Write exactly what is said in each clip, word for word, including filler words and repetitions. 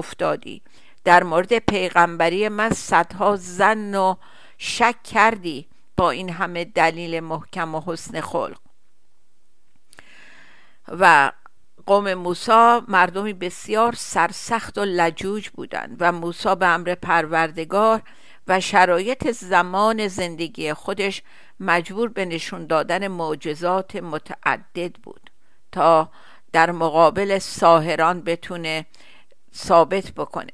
افتادی، در مورد پیغمبری من صدها ظن و شک کردی با این همه دلیل محکم و حسن خلق. و قوم موسی مردمی بسیار سرسخت و لجوج بودند و موسی به امر پروردگار و شرایط زمان زندگی خودش مجبور به نشون دادن معجزات متعدد بود تا در مقابل ساحران بتونه ثابت بکنه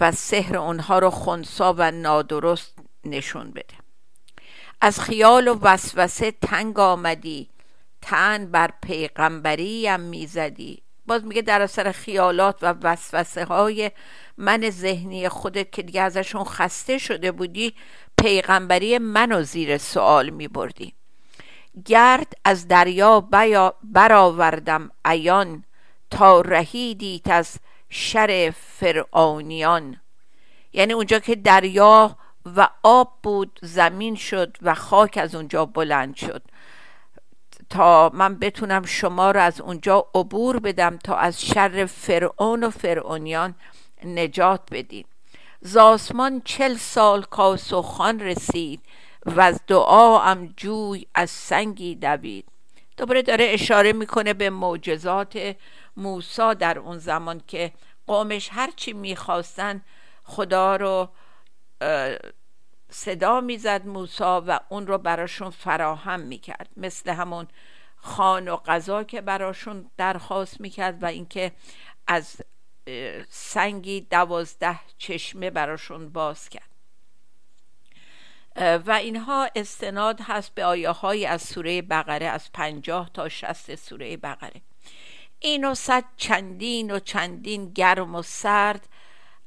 و سحر اونها رو خنثی و نادرست نشون بده. از خیال و وسوسه تنگ آمدی، تن بر پیغمبری هم میزدی. باز میگه در اثر خیالات و وسوسه های من ذهنی خودت که دیگه ازشون خسته شده بودی، پیغمبری منو زیر سوال میبردی. گرد از دریا بیا براوردم عیان، تا رهیدیت از شر فرعونیان. یعنی اونجا که دریا و آب بود زمین شد و خاک از اونجا بلند شد تا من بتونم شما رو از اونجا عبور بدم تا از شر فرعون و فرعونیان نجات بدین. ز آسمان چل سال کاس و خوان رسید و از دعاام جوی از سنگی دوید. دوباره داره اشاره میکنه به معجزات موسی در اون زمان که قومش هرچی میخواستن خدا رو صدا میزد موسی و اون رو براشون فراهم میکرد، مثل همون خان و غذا که براشون درخواست میکرد و اینکه از سنگی دوازده چشمه براشون باز کرد. و اینها استناد هست به آیه های از سوره بقره، از پنجاه تا شصت سوره بقره. این و صد چندین و چندین گرم و سرد،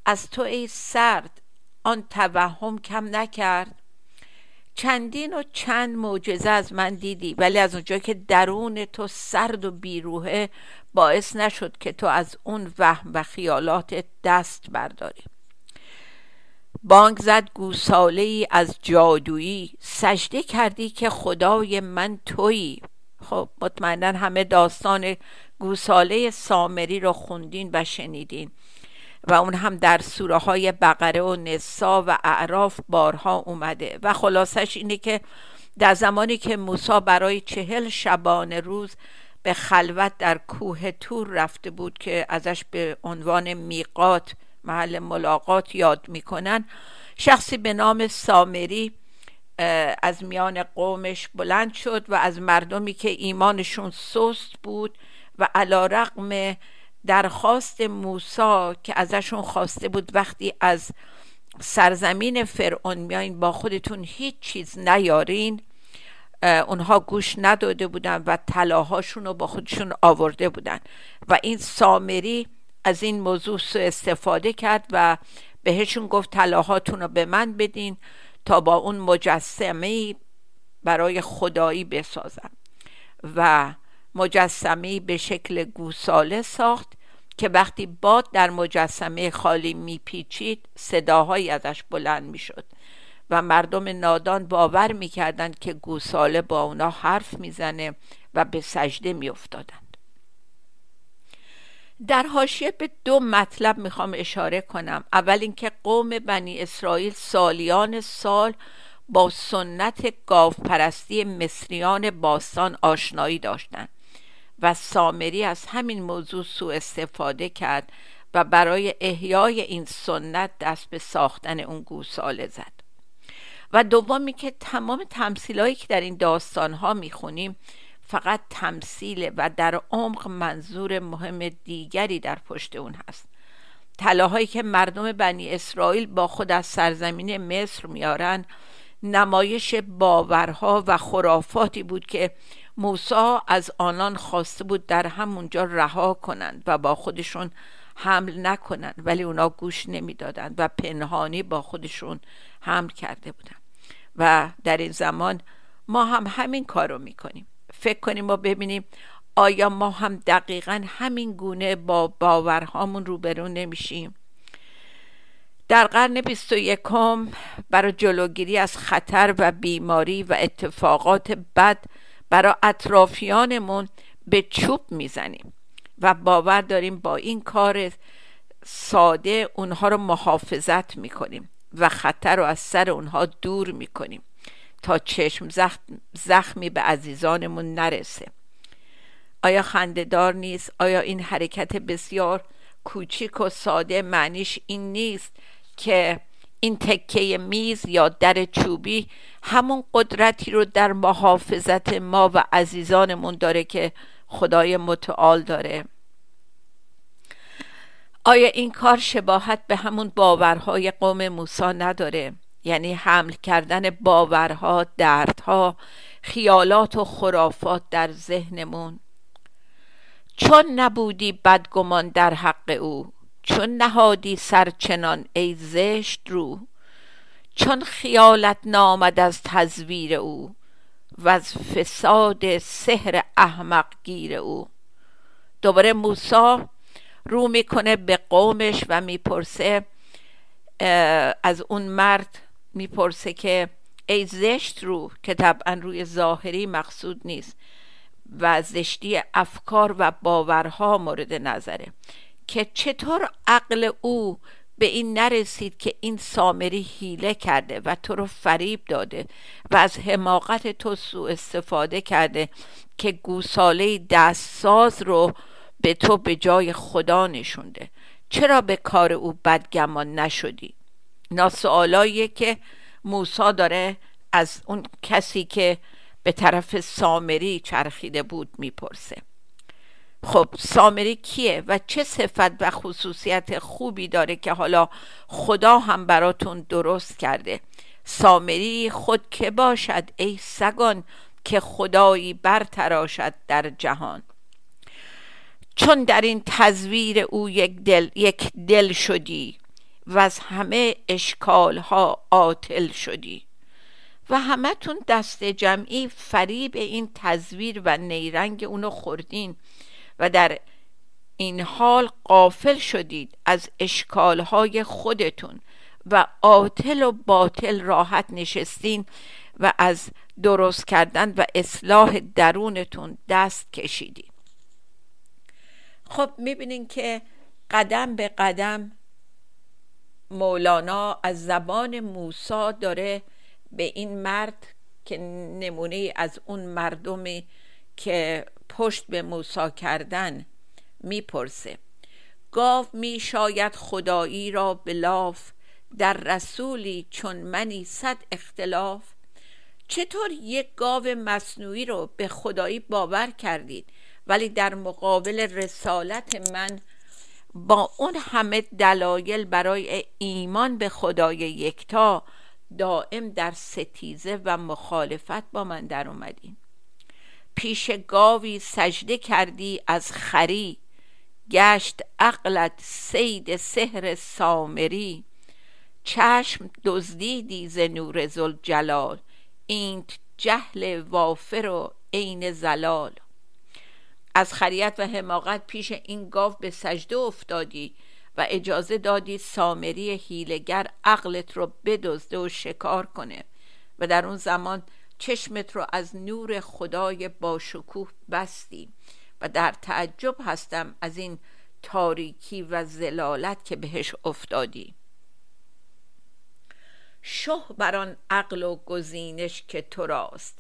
از تو ای سرد آن توهم کم نکرد. چندین و چند معجزه از من دیدی، ولی از اونجا که درون تو سرد و بیروحه باعث نشد که تو از اون وهم و خیالات دست برداری. بانگ زد گوساله ای از جادویی، سجده کردی که خدای من تویی. خب مطمئنا همه داستان گوساله سامری رو خوندین و شنیدین و اون هم در سوره های بقره و نساء و اعراف بارها اومده و خلاصش اینه که در زمانی که موسی برای چهل شبانه روز به خلوت در کوه طور رفته بود که ازش به عنوان میقات، محل ملاقات، یاد میکنن، شخصی به نام سامری از میان قومش بلند شد و از مردمی که ایمانشون سست بود و علیرغم درخواست موسی که ازشون خواسته بود وقتی از سرزمین فرعون میایین با خودتون هیچ چیز نیارین، اونها گوش نداده بودن و طلاهاشون رو با خودشون آورده بودن و این سامری از این موضوع سوء استفاده کرد و بهشون گفت طلاهاتون رو به من بدین تا با اون مجسمه‌ای برای خدایی بسازم و مجسمه‌ای به شکل گوساله ساخت که وقتی باد در مجسمه خالی میپیچید صداهایی ازش بلند میشد و مردم نادان باور میکردند که گوساله با اونا حرف میزنه و به سجده میافتادند. در حاشیه به دو مطلب میخوام اشاره کنم. اول اینکه قوم بنی اسرائیل سالیان سال با سنت گاوپرستی مصریان باستان آشنایی داشتند و سامری از همین موضوع سوء استفاده کرد و برای احیای این سنت دست به ساختن اون گوساله زد. و دومی که تمام تمثیلایی که در این داستانها میخونیم فقط تمثیله و در عمق منظور مهم دیگری در پشت اون هست. طلاهایی که مردم بنی اسرائیل با خود از سرزمین مصر میارن نمایش باورها و خرافاتی بود که موسی از آنان خواسته بود در همونجا رها کنند و با خودشون حمل نکنند، ولی اونا گوش نمیدادند و پنهانی با خودشون حمل کرده بودند. و در این زمان ما هم همین کارو میکنیم. فکر کنیم و ببینیم آیا ما هم دقیقاً همین گونه با باورهامون روبرو نمیشیم؟ در قرن بیست و یکم برای جلوگیری از خطر و بیماری و اتفاقات بد برای اطرافیانمون به چوب میزنیم و باور داریم با این کار ساده اونها رو محافظت میکنیم و خطر رو از سر اونها دور میکنیم تا چشم زخمی به عزیزانمون نرسه. آیا خنده‌دار نیست؟ آیا این حرکت بسیار کوچیک و ساده معنیش این نیست که این تکه میز یا در چوبی همون قدرتی رو در محافظت ما و عزیزانمون داره که خدای متعال داره؟ آیا این کار شباهت به همون باورهای قوم موسی نداره؟ یعنی حمل کردن باورها، دردها، خیالات و خرافات در ذهنمون. چون نبودی بدگمان در حق او، چون نهادی سرچنان ای زشت رو، چون خیالت نامد از تزویر او و از فساد سحر احمق گیر او. دوباره موسی رو میکنه به قومش و میپرسه، از اون مرد میپرسه که ای زشت رو، که طبعا روی ظاهری مقصود نیست و زشتی افکار و باورها مورد نظره، که چطور عقل او به این نرسید که این سامری حیله کرده و تو رو فریب داده و از حماقت تو سوء استفاده کرده که گوساله دستساز رو به تو به جای خدا نشونده. چرا به کار او بدگمان نشدی؟ اینا سوالاییه که موسی داره از اون کسی که به طرف سامری چرخیده بود میپرسه. خب سامری کیه و چه صفت و خصوصیت خوبی داره که حالا خدا هم براتون درست کرده؟ سامری خود که باشد ای سگان، که خدایی برتراشد در جهان. چون در این تزویر او یک دل, یک دل شدی و از همه اشکالها عاطل شدی. و همه تون دست جمعی فریب این تزویر و نیرنگ اونو خوردین و در این حال غافل شدید از اشکالهای خودتون و عاطل و باطل راحت نشستین و از درست کردن و اصلاح درونتون دست کشیدین. خب میبینین که قدم به قدم مولانا از زبان موسی داره به این مرد که نمونه از اون مردمی که پشت به موسی کردن میپرسه. گاو می شاید خدایی را بلاف، در رسولی چون منی صد اختلاف. چطور یک گاو مصنوعی رو به خدایی باور کردید ولی در مقابل رسالت من با اون همه دلایل برای ایمان به خدای یکتا دائم در ستیزه و مخالفت با من در اومدین؟ پیش گاوی سجده کردی از خری، گشت عقلت صید سحر سامری. چشم دزدیدی ز نور ذوالجلال، اینت جهل وافر و عین زلال. از خریت و حماقت پیش این گاو به سجده افتادی و اجازه دادی سامری حیله‌گر عقلت رو بدزده و شکار کنه و در اون زمان چشمت رو از نور خدای باشکوه بستی و در تعجب هستم از این تاریکی و ضلالت که بهش افتادی. شه بران عقل و گزینش که تو راست،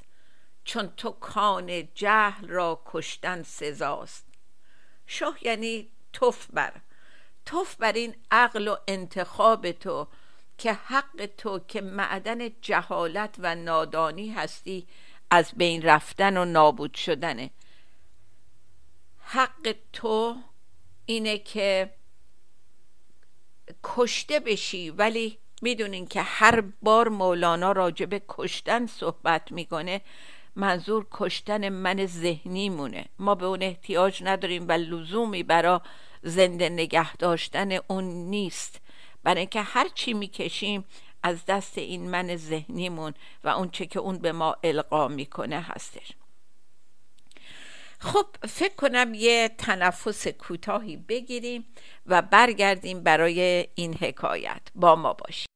چون تو کان جهل را کشتن سزاست. شه یعنی تف بر توف بر این عقل و انتخاب تو که حق تو که معدن جهالت و نادانی هستی از بین رفتن و نابود شدنه. حق تو اینه که کشته بشی، ولی میدونین که هر بار مولانا راجب کشتن صحبت میکنه منظور کشتن من ذهنی مونه. ما به اون احتیاج نداریم و لزومی برای زنده نگه داشتن اون نیست، برای اینکه هر چی میکشیم از دست این من ذهنیمون و اون چه که اون به ما القا میکنه هستش. خب فکر کنم یه تنفس کوتاهی بگیریم و برگردیم برای این حکایت. با ما باشید.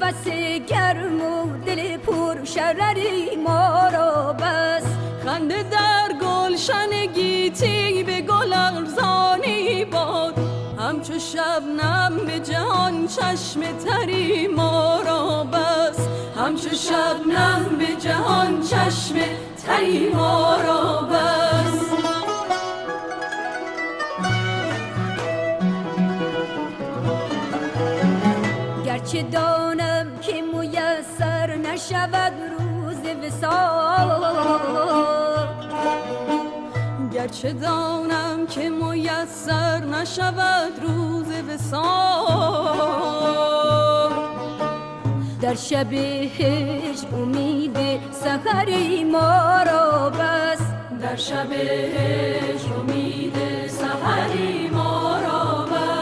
قفس گرم و دل پر شرری ما را بس. خنده در گلشن گیتی به گل ارزانی باد، همچو شبنم به جهان چشم تری ما را بس، همچو شبنم به جهان چشم تری ما را بس. چه دانم که میسر نشود روز وصال، گرچه دانم که میسر نشود روز وصال. در شب هجر امید سحر ما را بس، در شب هجر امید سحر ما را بس.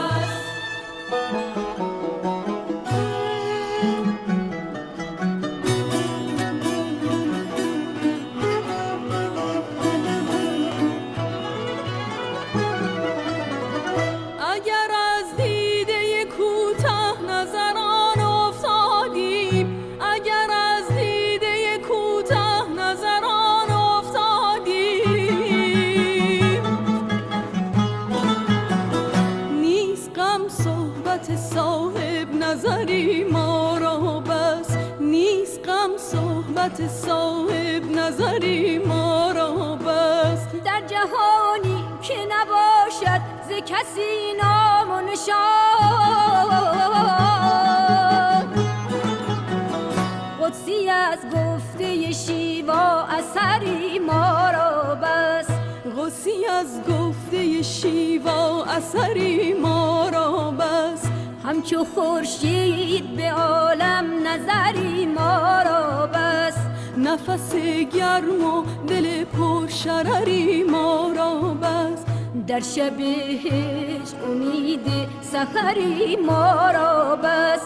صاحب نظری ما را بس. در جهانی که نباشد ز کسی نام و نشان، قدسی از گفته شیوا اثری ما را بس، قدسی از گفته شیوا اثری ما را بس. همچو خورشید به عالم نظری ما را بس، نفس گرم و دل پر شرری ما را بس. در شب هجر امید سحری ما را بس،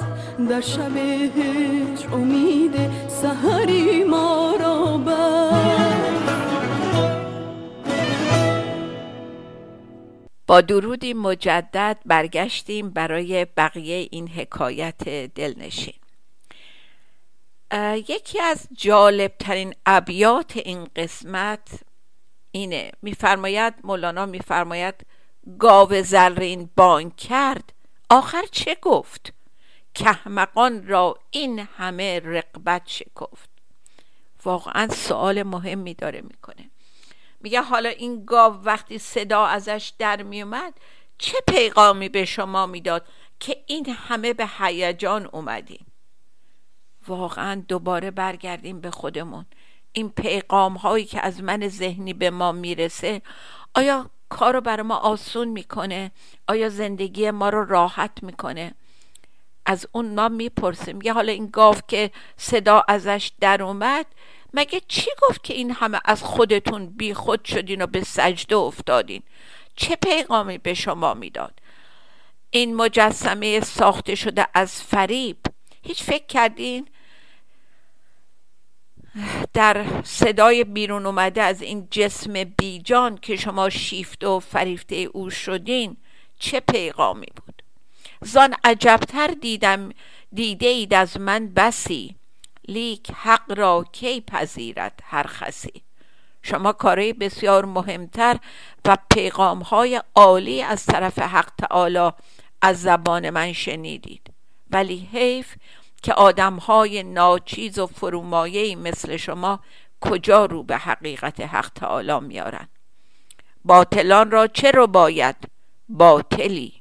در شب هجر امید سحری ما را بس. با درودی مجدد برگشتیم برای بقیه این حکایت دلنشین. یکی از جالبترین ابیات این قسمت اینه، میفرماید مولانا میفرماید گاو زرین بانگ کرد آخر چه گفت، کهمقان را این همه رقبت شکفت. واقعا سؤال مهمی داره میکنه، میگه حالا این گاو وقتی صدا ازش در میومد چه پیغامی به شما میداد که این همه به هیجان اومدین؟ واقعا دوباره برگردیم به خودمون، این پیغام هایی که از من ذهنی به ما میرسه آیا کارو برای ما آسون میکنه؟ آیا زندگی ما رو راحت میکنه؟ از اون ما میپرسیم، میگه حالا این گاو که صدا ازش در اومد مگه چی گفت که این همه از خودتون بی خود شدین و به سجده افتادین؟ چه پیغامی به شما میداد؟ این مجسمه ساخته شده از فریب، هیچ فکر کردین در صدای بیرون اومده از این جسم بی جان که شما شیفته و فریفته او شدین چه پیغامی بود؟ زان عجبتر دیدم دیده اید از من بسی، لیک حق را کی پذیرد هر خسی. شما کاری بسیار مهمتر و پیغام‌های عالی از طرف حق تعالی از زبان من شنیدید، ولی حیف که آدم‌های ناچیز و فرومایه‌ای مثل شما کجا رو به حقیقت حق تعالی میارن. باطلان را چه رو باید باطلی،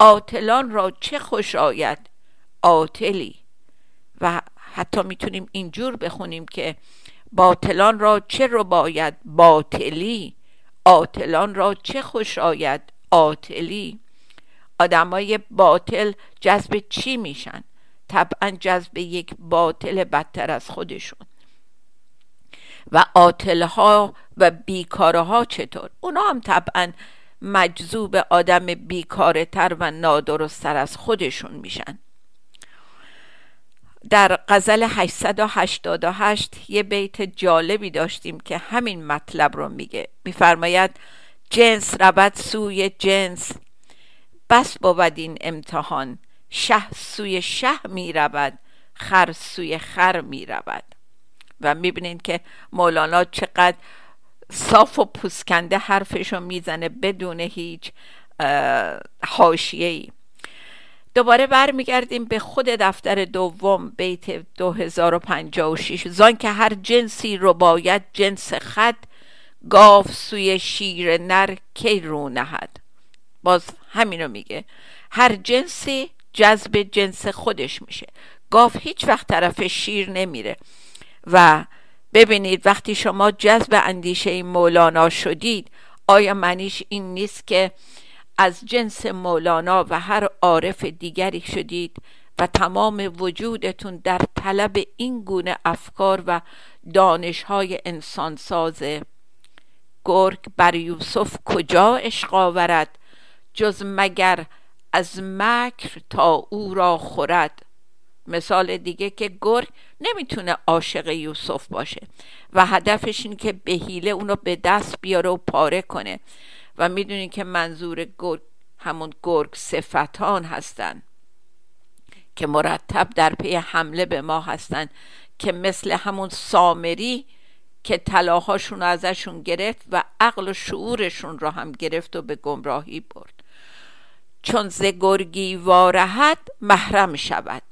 عاطلان را چه خوش آید عاطلی. و حتی میتونیم اینجور بخونیم که باطلان را چه رو باید باطلی، عاطلان را چه خوش آید عاطلی. آدمای باطل جذب چی میشن؟ طبعا جذب یک باطل بدتر از خودشون. و عاطلها و بیکارها چطور؟ اونا هم طبعا مجذوب آدم بیکارتر و نادرستر از خودشون میشن. در غزل هشتصد و هشتاد و هشت یه بیت جالبی داشتیم که همین مطلب رو میگه، میفرماید جنس رود سوی جنس، بس بود این امتحان، شه سوی شه می رود، خر سوی خر می رود. و می بینید که مولانا چقدر صاف و پوسکنده حرفشو میزنه بدون هیچ حاشیه‌ای. دوباره برمیگردیم به خود دفتر دوم، بیت دو هزار و پنجاه و شش. زان که هر جنسی رو باید جنس خد، گاو سوی شیر نر کی رو نهد. باز همینو میگه، هر جنسی جذب جنس خودش میشه. گاو هیچ وقت طرف شیر نمیره. و ببینید وقتی شما جذب اندیشه مولانا شدید، آیا معنیش این نیست که از جنس مولانا و هر عارف دیگری شدید و تمام وجودتون در طلب این گونه افکار و دانش‌های انسانساز؟ گرگ بر یوسف کجا عشق آورد، جز مگر از مکر تا او را خورد. مثال دیگه که گرگ نمیتونه عاشق یوسف باشه و هدفش این که به حیله اونو به دست بیاره و پاره کنه. و میدونین که منظور گرگ همون گرگ صفتان هستن که مرتب در پی حمله به ما هستن، که مثل همون سامری که طلاهاشون رو ازشون گرفت و عقل و شعورشون رو هم گرفت و به گمراهی برد. چون ز گرگی وارهد محرم شود،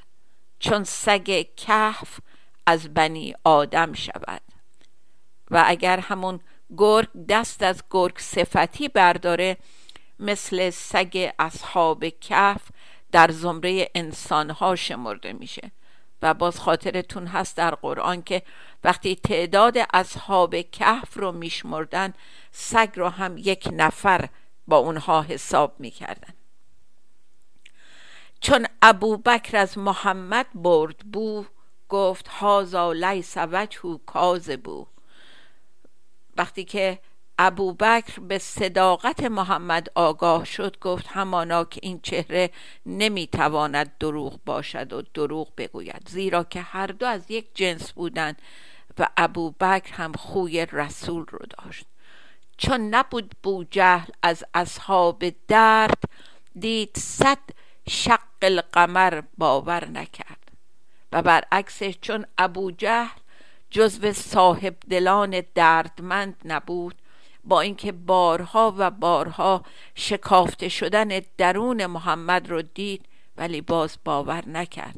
چون سگ کهف از بنی آدم شود. و اگر همون گرگ دست از گرگ صفتی برداره، مثل سگ اصحاب کهف در زمره انسانها شمرده میشه. و باز خاطرتون هست در قرآن که وقتی تعداد اصحاب کهف رو میشمردن، سگ رو هم یک نفر با اونها حساب میکردن. چون ابوبکر از محمد برد بو، گفت هازا لیس وجهو کاذبو. وقتی که ابوبکر به صداقت محمد آگاه شد، گفت همانا که این چهره نمیتواند دروغ باشد و دروغ بگوید، زیرا که هر دو از یک جنس بودند و ابوبکر هم خوی رسول رو داشت. چون نبود بوجهل از اصحاب درد، دید صد شق القمر باور نکرد. و برعکسش چون ابوجهل جزو صاحب دلان دردمند نبود، با اینکه بارها و بارها شکافته شدن درون محمد رو دید، ولی باز باور نکرد،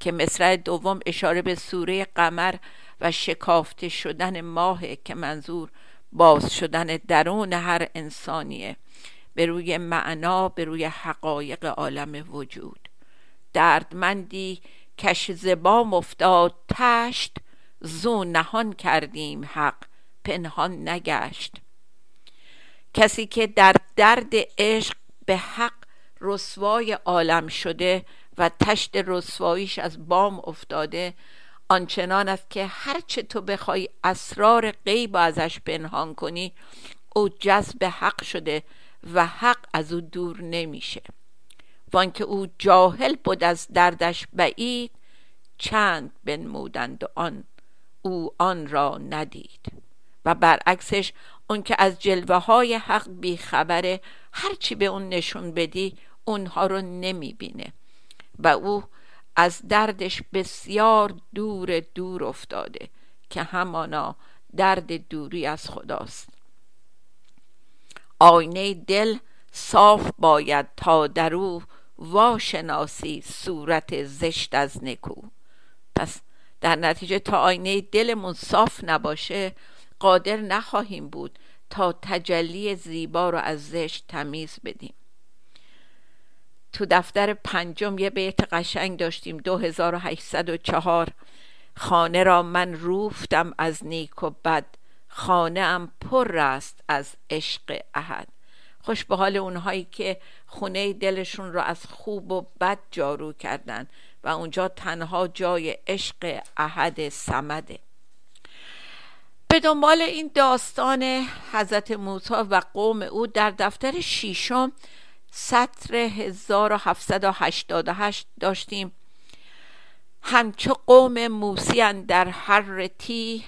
که مصرع دوم اشاره به سوره قمر و شکافته شدن ماهه که منظور باز شدن درون هر انسانیه، به روی معنا، به روی حقایق عالم وجود. دردمندی کش زبام افتاد تشت، زو نهان کردیم حق پنهان نگشت. کسی که در درد عشق به حق رسوای عالم شده و تشت رسواییش از بام افتاده، آنچنان است که هرچه تو بخوای اسرار غیب ازش پنهان کنی، او جذب حق شده و حق از او دور نمیشه. وان که او جاهل بود از دردش بعید، چند بنمودند آن او آن را ندید. و برعکسش اون که از جلوه های حق بیخبره، هرچی به اون نشون بدی اونها رو نمیبینه و او از دردش بسیار دور دور افتاده، که همانا درد دوری از خداست. آینه دل صاف باید تا در او، واشناسی صورت زشت از نکو. پس در نتیجه تا آینه دلمون صاف نباشه، قادر نخواهیم بود تا تجلی زیبا رو از زشت تمیز بدیم. تو دفتر پنجم یه بیت قشنگ داشتیم، دو هزار و هشتصد و چهار. خانه را من روفتم از نیک و بد، خانه ام پر است از عشق احد. خوش به حال اونهایی که خونه دلشون رو از خوب و بد جارو کردن و اونجا تنها جای عشق احد صمده. به دنبال این داستان حضرت موسی و قوم او، در دفتر ششم سطر هزار و هفتصد و هشتاد و هشت داشتیم. همچو قوم موسی اندر حر تیه،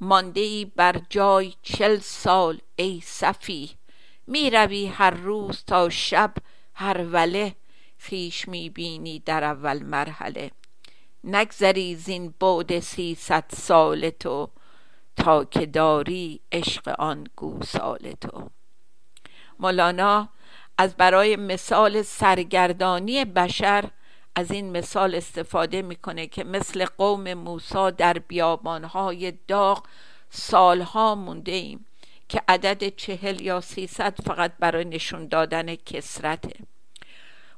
مانده ای بر جای چل سال ای سفیه. می روی هر روز تا شب هر وله، خویش میبینی در اول مرحله. نگذری زین بعد سیصد سال تو، تا که داری عشق آن گوسال تو. مولانا از برای مثال سرگردانی بشر از این مثال استفاده میکنه که مثل قوم موسی در بیابانهای داغ سالها مونده ایم، که عدد چهل یا سیصد فقط برای نشون دادن کثرته.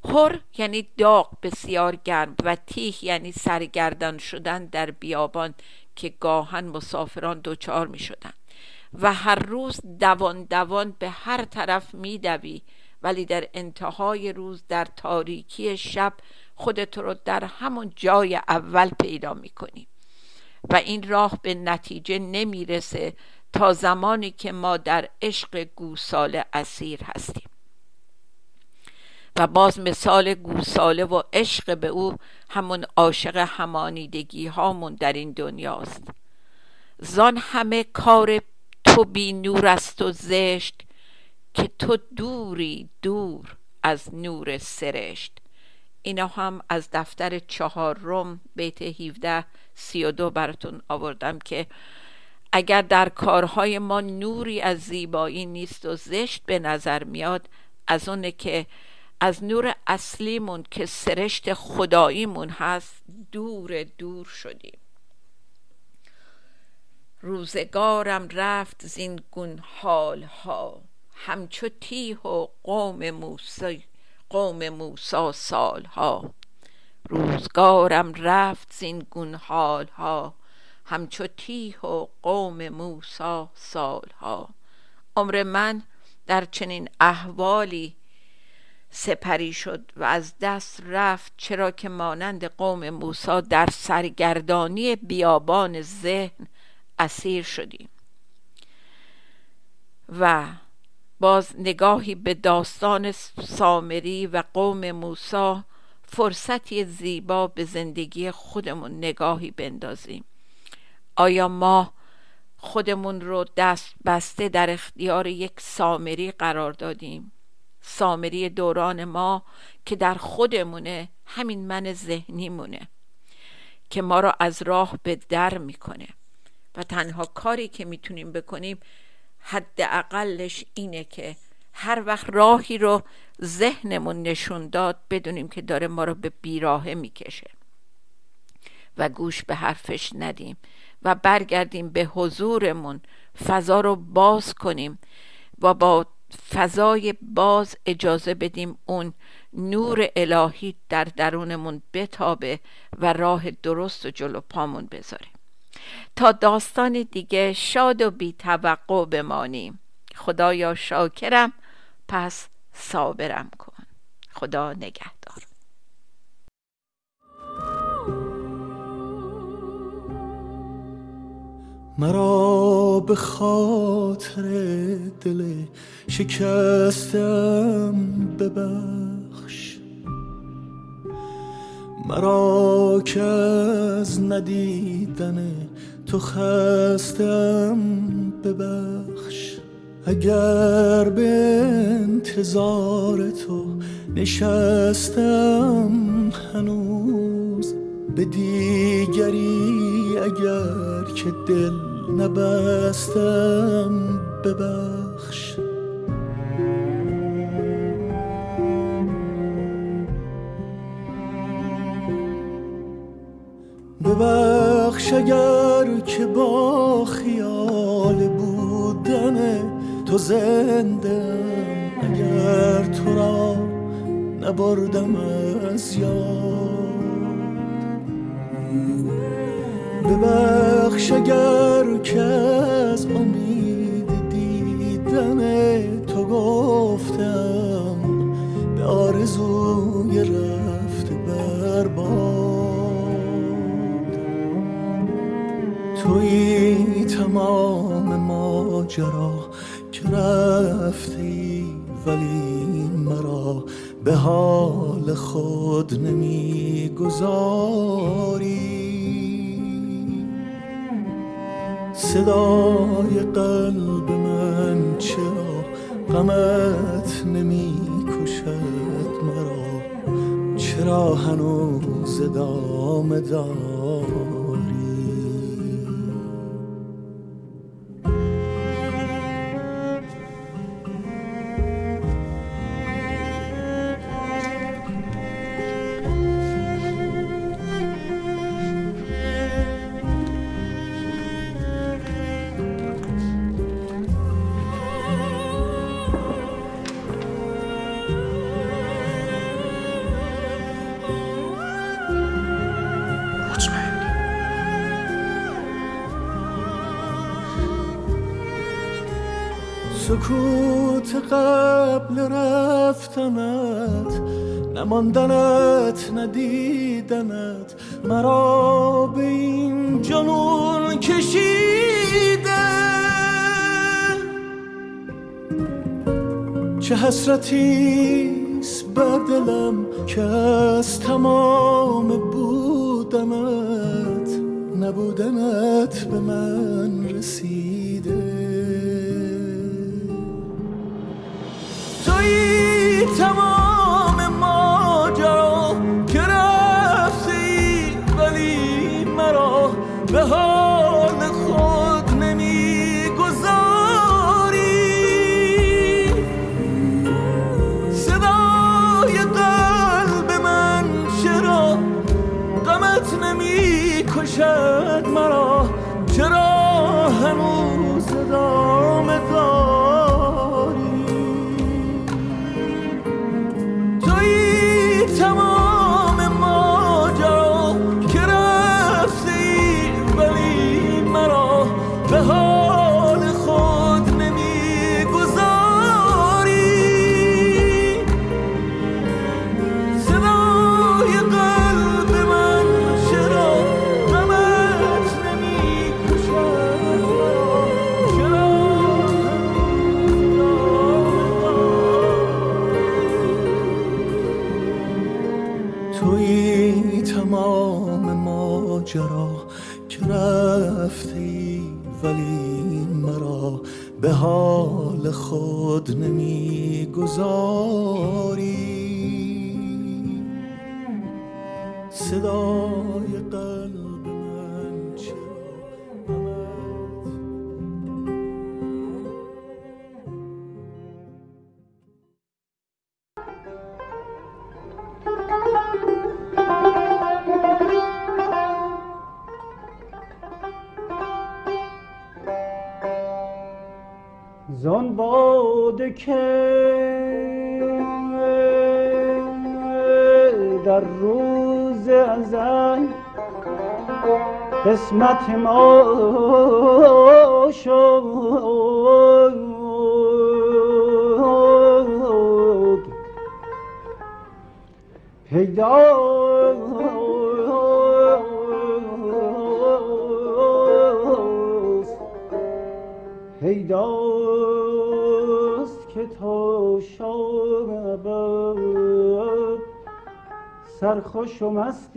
حر یعنی داغ، بسیار گرم، و تیه یعنی سرگردان شدن در بیابان که گاهن مسافران دوچار می شدن. و هر روز دوان دوان به هر طرف می دوی، ولی در انتهای روز در تاریکی شب خودت رو در همون جای اول پیدا می کنی. و این راه به نتیجه نمی رسه تا زمانی که ما در عشق گوساله اسیر هستیم. و باز مثال گوساله و عشق به او همون عاشق همانیدگی هامون در این دنیاست. زان همه کار تو بی نور است و زشت، که تو دوری دور از نور سرشت. اینا هم از دفتر چهارم بیت هفده سی و دو براتون آوردم که اگر در کارهای ما نوری از زیبایی نیست و زشت به نظر میاد، از اونه که از نور اصلیمون که سرشت خداییمون هست دور دور شدیم. روزگارم رفت زین گون حال ها، همچو تیه و قوم موسی قوم موسی سال ها. روزگارم رفت زین گون حال ها، همچو تیه و قوم موسی سال ها. عمر من در چنین احوالی سپری شد و از دست رفت، چرا که مانند قوم موسی در سرگردانی بیابان ذهن اسیر شدیم. و باز نگاهی به داستان سامری و قوم موسی فرصتی زیبا به زندگی خودمون نگاهی بندازیم. آیا ما خودمون رو دست بسته در اختیار یک سامری قرار دادیم؟ سامری دوران ما که در خودمونه، همین من ذهنی مونه که ما رو از راه به در میکنه. و تنها کاری که میتونیم بکنیم حداقلش اینه که هر وقت راهی رو ذهنمون نشون داد، بدونیم که داره ما رو به بیراهه میکشه و گوش به حرفش ندیم و برگردیم به حضورمون، فضا رو باز کنیم و با فضای باز اجازه بدیم اون نور الهی در درونمون بتابه و راه درست و جلو پامون بذاره. تا داستان دیگه شاد و بی توقع بمانیم. خدایا شاکرم پس صابرم کن. خدا نگهدار. مرا به خاطر دل شکستم ببخش، مرا که از ندیدن تو خستم ببخش. اگر به انتظار تو نشستم هنوز، به دیگری اگر که دل نبستم ببخش. ببخش اگر که با خیال بودن تو زنده، اگر تو را نبردم از یاد. ببخش اگر که از امید دیدن تو گفتم به آرزوی رفته برباد. تویی تمام ماجرا که رفتی، ولی مرا به حال خود نمیگذاری. صدای قلب من چرا غمت نمی کشد مرا، چرا هنوز ادامه داری؟ سکوت قبل رفتنت، نماندنت، ندیدنت، مرا به این جنون کشیده. چه حسرتیست بر دلم که از تمام بودنت نبودنت به من رسیده. تویی تمام ماجرا که رفتی ولی مرا به حال خود نمیگذاری. صدای قلب من چرا غمت نمیکشد مرا؟ چرا هنوز ادامه داری؟ به حال خود نمیگذاری. صدای قلب من چرا؟ زان باده که در روز ازل قسمت ما شد پیدا پیداست که تا شب سرخوش و مستی